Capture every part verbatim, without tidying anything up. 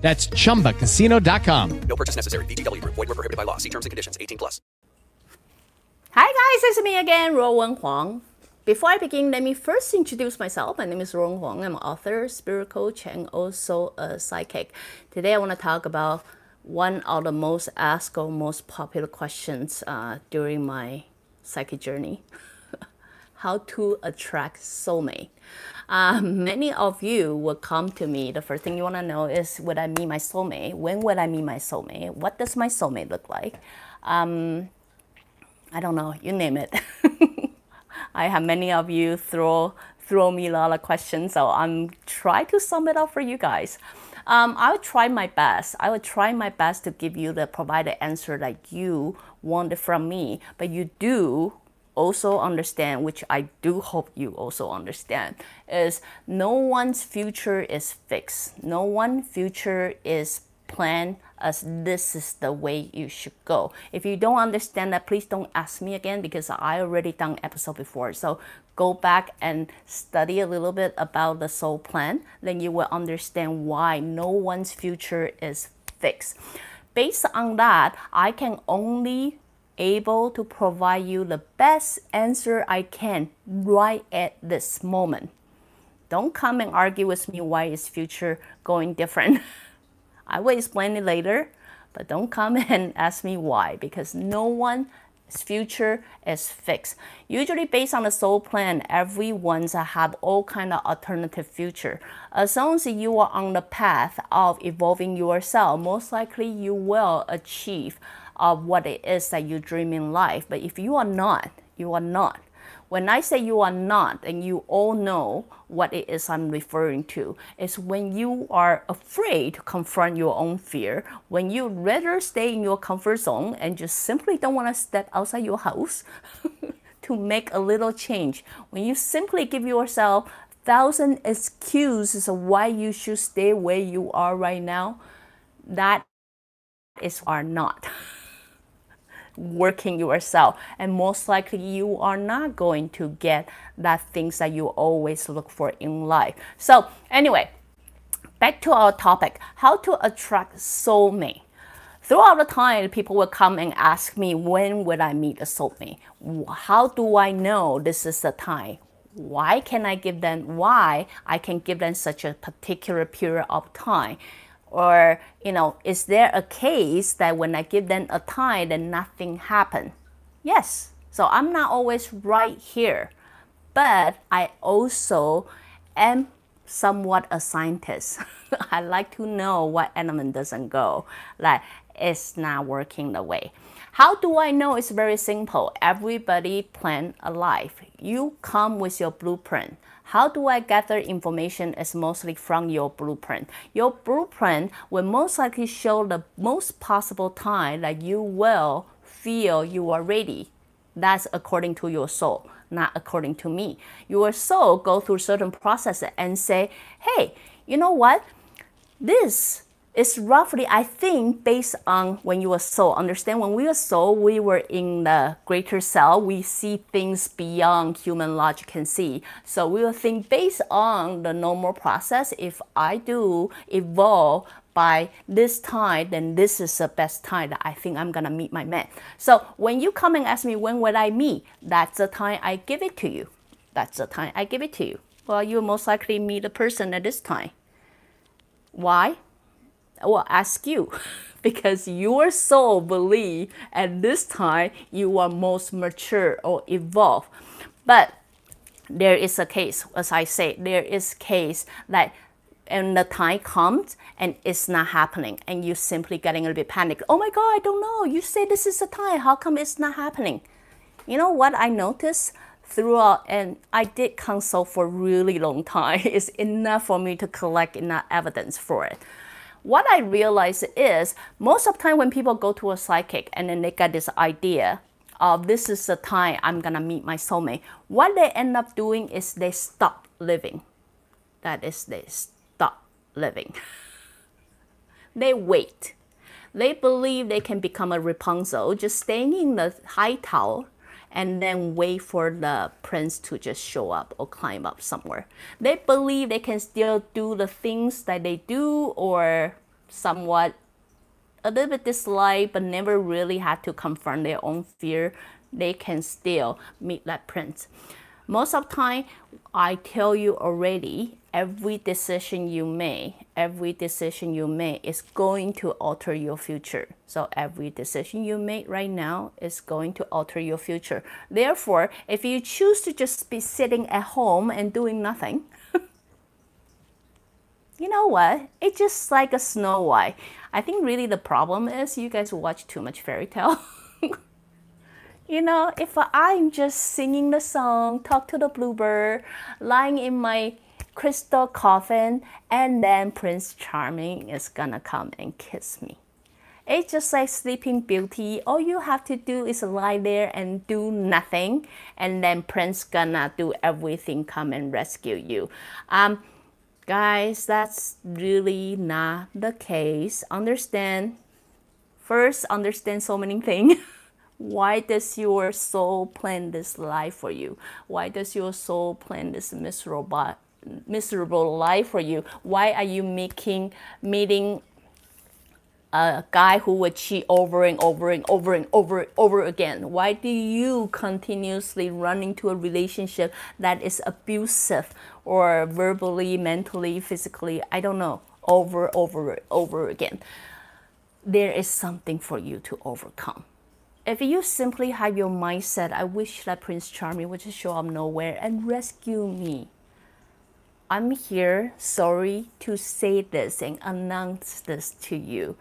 That's chumba casino dot com. No purchase necessary. V G W Group. Void where prohibited by law. See terms and conditions. eighteen plus. Hi guys, it's me again, Rowan Huang. Before I begin, let me first introduce myself. My name is Rowan Huang. I'm an author, spirit coach, and also a psychic. Today I want to talk about one of the most asked or most popular questions uh, during my psychic journey. How to attract soulmate. Uh, many of you will come to me. The first thing you want to know is, would I meet my soulmate? When would I meet my soulmate? What does my soulmate look like? Um, I don't know. You name it. I have many of you throw throw me a lot of questions, so I'm trying to sum it up for you guys. Um, I will try my best. I will try my best to give you the provided answer that you wanted from me, but you do also understand, which I do hope you also understand, is no one's future is fixed. No one's future is planned as this is the way you should go. If you don't understand that, please don't ask me again, because I already done episode before. So go back and study a little bit about the soul plan, then you will understand why no one's future is fixed. Based on that, I can only able to provide you the best answer I can right at this moment. Don't come and argue with me why is future going different. I will explain it later, but don't come and ask me why, because no one's future is fixed. Usually based on the soul plan, everyone's have all kind of alternative future. As long as you are on the path of evolving yourself, most likely you will achieve of what it is that you dream in life. But if you are not, you are not. When I say you are not, and you all know what it is I'm referring to, is when you are afraid to confront your own fear, when you rather stay in your comfort zone and just simply don't want to step outside your house to make a little change, when you simply give yourself a thousand excuses of why you should stay where you are right now, that is are not. Working yourself, and most likely you are not going to get that things that you always look for in life. So anyway, back to our topic, how to attract soulmate. Throughout the time, people will come and ask me, when would I meet a soulmate? How do I know this is the time? Why can I give them, why I can give them such a particular period of time? Or, you know, is there a case that when I give them a time, then nothing happened? Yes. So I'm not always right here. But I also am somewhat a scientist. I like to know what element doesn't go. Like, it's not working the way. How do I know? It's very simple. Everybody plan a life. You come with your blueprint. How do I gather information is mostly from your blueprint. Your blueprint will most likely show the most possible time that you will feel you are ready. That's according to your soul, not according to me. Your soul go through certain processes and say, hey, you know what? This is roughly, I think, based on when you are soul. Understand, when we are soul, we were in the greater self. We see things beyond human logic can see. So we will think based on the normal process. If I do evolve by this time, then this is the best time that I think I'm going to meet my man. So when you come and ask me, when will I meet? That's the time I give it to you. That's the time I give it to you. Well, you'll most likely meet a person at this time. Why? I will ask you, because your soul believe at this time you are most mature or evolved. But there is a case, as I say, there is case that and the time comes and it's not happening, and you simply getting a little bit panicked. Oh my God, I don't know. You say this is the time. How come it's not happening? You know what I noticed? Throughout, and I did consult for a really long time. It's enough for me to collect enough evidence for it. what I realized is most of the time when people go to a psychic and then they get this idea of this is the time I'm gonna meet my soulmate, what they end up doing is they stop living. That is, they stop living. They wait. They believe they can become a Rapunzel, just staying in the high tower and then wait for the prince to just show up or climb up somewhere. They believe they can still do the things that they do or somewhat a little bit dislike, but never really had to confront their own fear. They can still meet that prince. Most of the time, I tell you already, every decision you make, every decision you make is going to alter your future. So every decision you make right now is going to alter your future. Therefore, if you choose to just be sitting at home and doing nothing, you know what? It's just like a Snow White. I think really the problem is you guys watch too much fairy tale. You know, if I'm just singing the song, talk to the bluebird, lying in my crystal coffin, and then Prince Charming is gonna come and kiss me. It's just like Sleeping Beauty. All you have to do is lie there and do nothing, and then Prince gonna do everything, come and rescue you. Um, guys, that's really not the case. Understand? First, understand so many things. Why does your soul plan this life for you? Why does your soul plan this miserable miserable life for you? Why are you making meeting a guy who would cheat over and over and over and over and over again? Why do you continuously run into a relationship that is abusive or verbally, mentally, physically, I don't know, over, over, over again? There is something for you to overcome. If you simply have your mindset, I wish that Prince Charming would just show up nowhere and rescue me. I'm here, sorry to say this and announce this to you,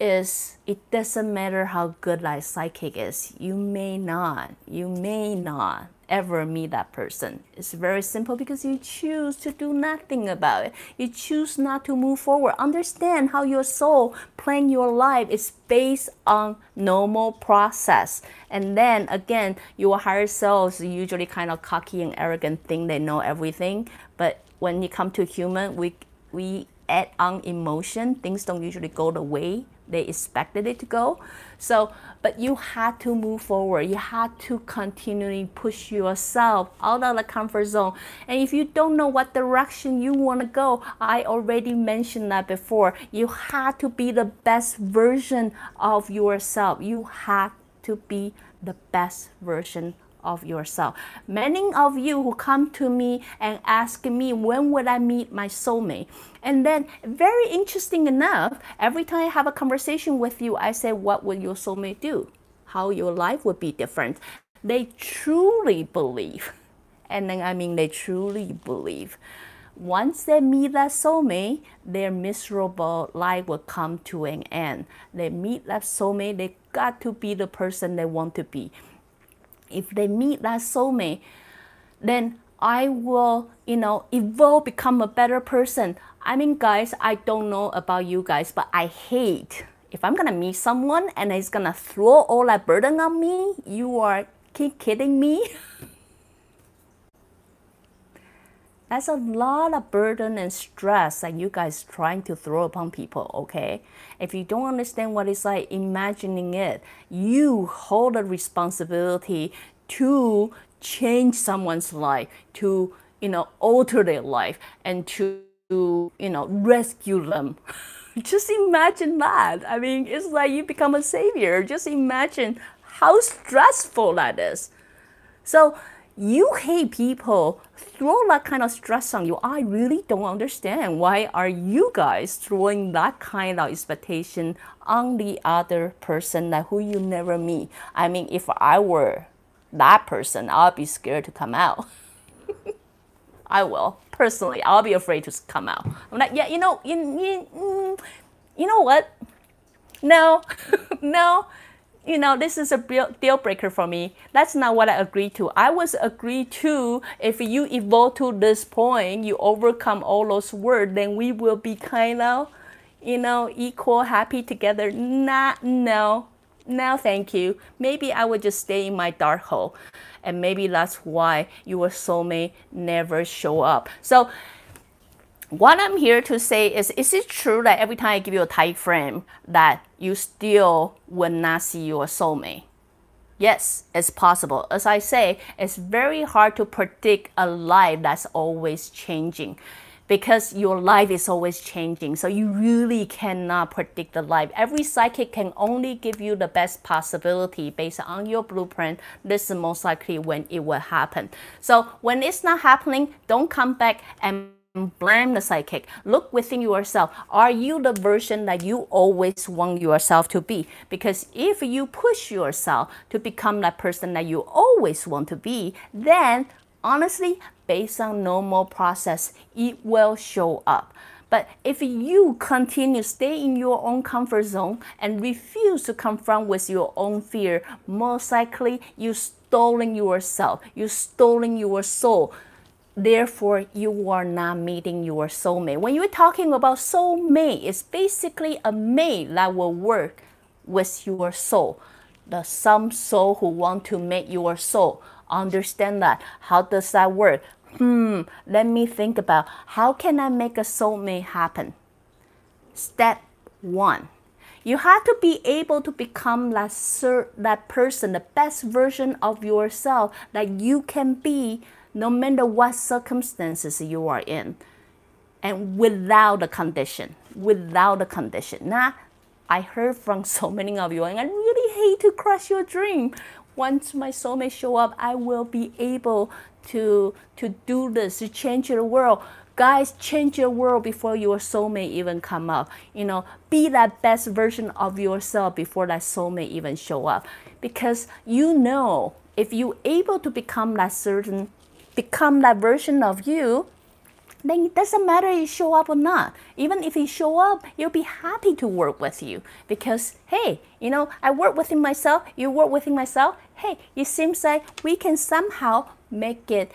is it doesn't matter how good that psychic is, you may not, you may not ever meet that person. It's very simple because you choose to do nothing about it. You choose not to move forward. Understand how your soul plan your life is based on normal process. And then again, your higher selves usually kind of cocky and arrogant, think they know everything. But when you come to human, we we add on emotion. Things don't usually go the way they expected it to go. So, but you had to move forward. You had to continually push yourself out of the comfort zone. And if you don't know what direction you want to go, I already mentioned that before. You had to be the best version of yourself. You had to be the best version of yourself. Many of you who come to me and ask me, when would I meet my soulmate? And then, very interesting enough, every time I have a conversation with you, I say, what would your soulmate do? How your life would be different? They truly believe, and then I mean they truly believe, once they meet that soulmate, their miserable life will come to an end. They meet that soulmate, they got to be the person they want to be. If they meet that soulmate, then I will, you know, evolve, become a better person. I mean, guys, I don't know about you guys, but I hate if I'm gonna meet someone and it's gonna throw all that burden on me. You are keep kidding me? That's a lot of burden and stress that you guys trying to throw upon people, okay? If you don't understand what it's like imagining it, you hold the responsibility to change someone's life, to, you know, alter their life, and to, you know, rescue them. Just imagine that. I mean, it's like you become a savior. Just imagine how stressful that is. So, you hate people throw that kind of stress on you. I really don't understand. Why are you guys throwing that kind of expectation on the other person that who you never meet? I mean, if I were that person, I'll be scared to come out. I will. Personally, I'll be afraid to come out. I'm like, yeah, you know, you, you, you know what? No, no. You know, this is a deal breaker for me. That's not what I agreed to. I was agreed to, if you evolve to this point, you overcome all those words, then we will be kind of, you know, equal, happy together. Not, no, no, thank you. Maybe I would just stay in my dark hole. And maybe that's why your soulmate never show up. So what I'm here to say is, is it true that every time I give you a time frame that you still will not see your soulmate? Yes, it's possible. As I say, it's very hard to predict a life that's always changing, because your life is always changing. So you really cannot predict the life. Every psychic can only give you the best possibility based on your blueprint. This is most likely when it will happen. So when it's not happening, don't come back and blame the psychic. Look within yourself. Are you the version that you always want yourself to be? Because if you push yourself to become that person that you always want to be, then honestly, based on normal process, it will show up. But if you continue to stay in your own comfort zone and refuse to confront with your own fear, most likely you're stealing yourself, you're stealing your soul. Therefore, you are not meeting your soulmate. When you're talking about soulmate, it's basically a mate that will work with your soul. The some soul who want to mate your soul. Understand that. How does that work? Hmm, let me think about how can I make a soulmate happen? Step one. You have to be able to become that, ser that person, the best version of yourself that you can be, no matter what circumstances you are in, and without the condition, without the condition. Now, I heard from so many of you, and I really hate to crush your dream. Once my soulmate show up, I will be able to, to do this, to change your world. Guys, change your world before your soulmate even come up. You know, be that best version of yourself before that soulmate even show up. Because you know, if you're able to become that certain become that version of you, then it doesn't matter if you show up or not. Even if you show up, you'll be happy to work with you because, hey, you know, I work within myself, you work within myself. Hey, it seems like we can somehow make it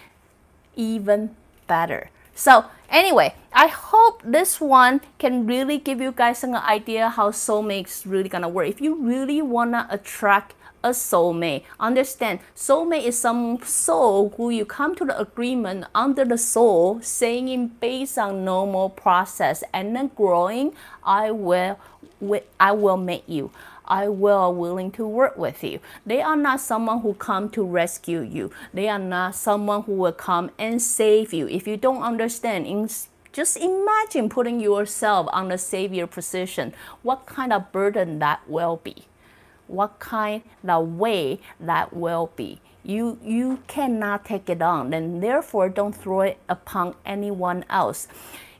even better. So anyway, I hope this one can really give you guys an idea how soulmates really gonna work. If you really wanna attract a soulmate, understand soulmate is some soul who you come to the agreement under the soul, saying in based on normal process and then growing, I will, I will meet you. I will willing to work with you. They are not someone who come to rescue you. They are not someone who will come and save you. If you don't understand, just imagine putting yourself on the savior position. What kind of burden that will be? What kind of way that will be? You, you cannot take it on, and therefore don't throw it upon anyone else.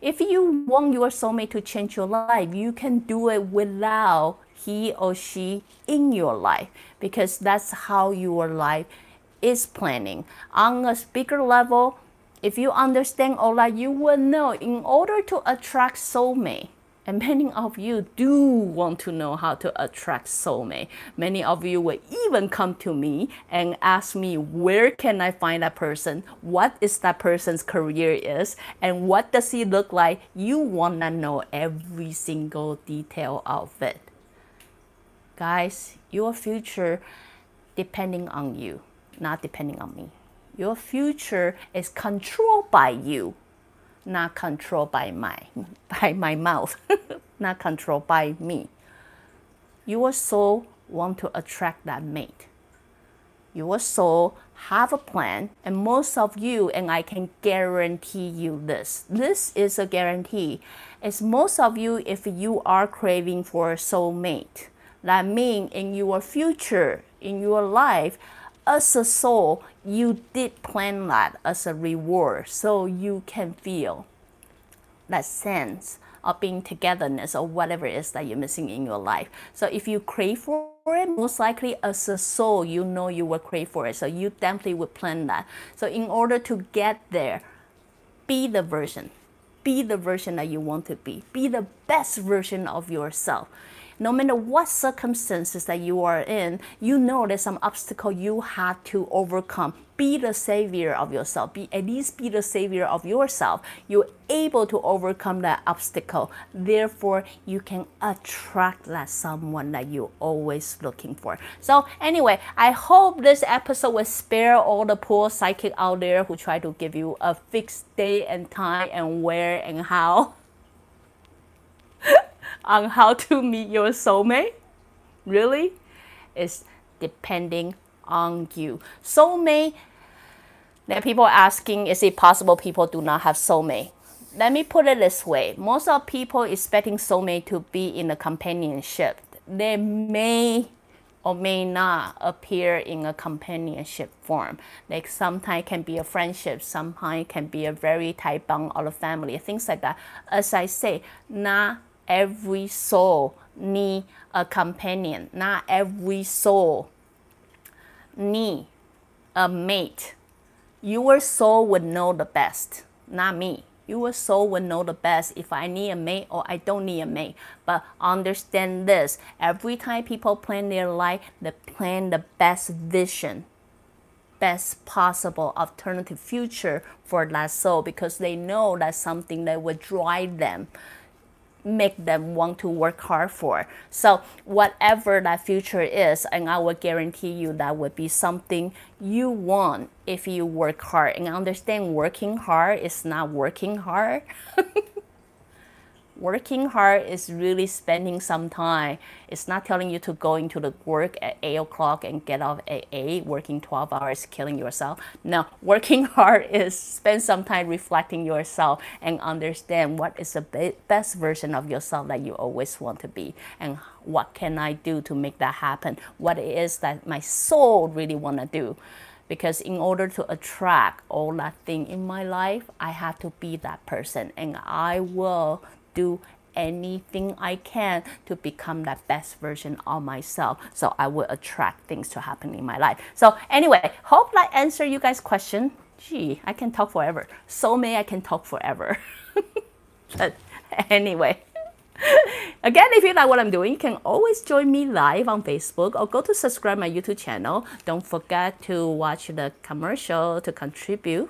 If you want your soulmate to change your life, you can do it without he or she in your life, because that's how your life is planning. On a bigger level, if you understand all that, you will know in order to attract soulmate, and many of you do want to know how to attract soulmate. Many of you will even come to me and ask me, where can I find that person? What is that person's career is? And what does he look like? You want to know every single detail of it. Guys, your future depending on you, not depending on me. Your future is controlled by you, not controlled by my, by my mouth, not controlled by me. Your soul wants to attract that mate. Your soul have a plan, and most of you, and I can guarantee you this, this is a guarantee, is most of you, if you are craving for a soulmate, that means in your future, in your life, as a soul, you did plan that as a reward, so you can feel that sense of being togetherness or whatever it is that you're missing in your life. So if you crave for it, most likely as a soul, you know you will crave for it, so you definitely would plan that. So in order to get there, be the version. Be the version that you want to be. Be the best version of yourself. no matter what circumstances that you are in, you know there's some obstacle you have to overcome. Be the savior of yourself. Be at least be the savior of yourself. You're able to overcome that obstacle. Therefore, you can attract that someone that you're always looking for. So anyway, I hope this episode will spare all the poor psychic out there who try to give you a fixed day and time and where and how on how to meet your soulmate. Really? It's depending on you. Soulmate, there are people asking, is it possible people do not have soulmate? Let me put it this way. Most of people expecting soulmate to be in a companionship. They may or may not appear in a companionship form. Like sometimes can be a friendship, sometimes can be a very tight bond or a family, things like that. As I say, not every soul need a companion. Not every soul need a mate. Your soul would know the best, not me. Your soul would know the best if I need a mate or I don't need a mate. But understand this, every time people plan their life, they plan the best vision, best possible alternative future for that soul, because they know that's something that would drive them, make them want to work hard for. So whatever that future is, and I will guarantee you that would be something you want if you work hard. And understand, working hard is not working hard. Working hard is really spending some time. It's not telling you to go into the work at eight o'clock and get off at eight, working twelve hours, killing yourself. No, working hard is spend some time reflecting yourself and understand what is the best version of yourself that you always want to be, and what can I do to make that happen, what it is that my soul really want to do. Because in order to attract all that thing in my life, I have to be that person, and I will do anything I can to become the best version of myself, so I will attract things to happen in my life. So anyway, hope I answered you guys' question. Gee, I can talk forever. Soulmate, I can talk forever. But anyway, again, if you like what I'm doing, you can always join me live on Facebook or go to subscribe my YouTube channel. Don't forget to watch the commercial to contribute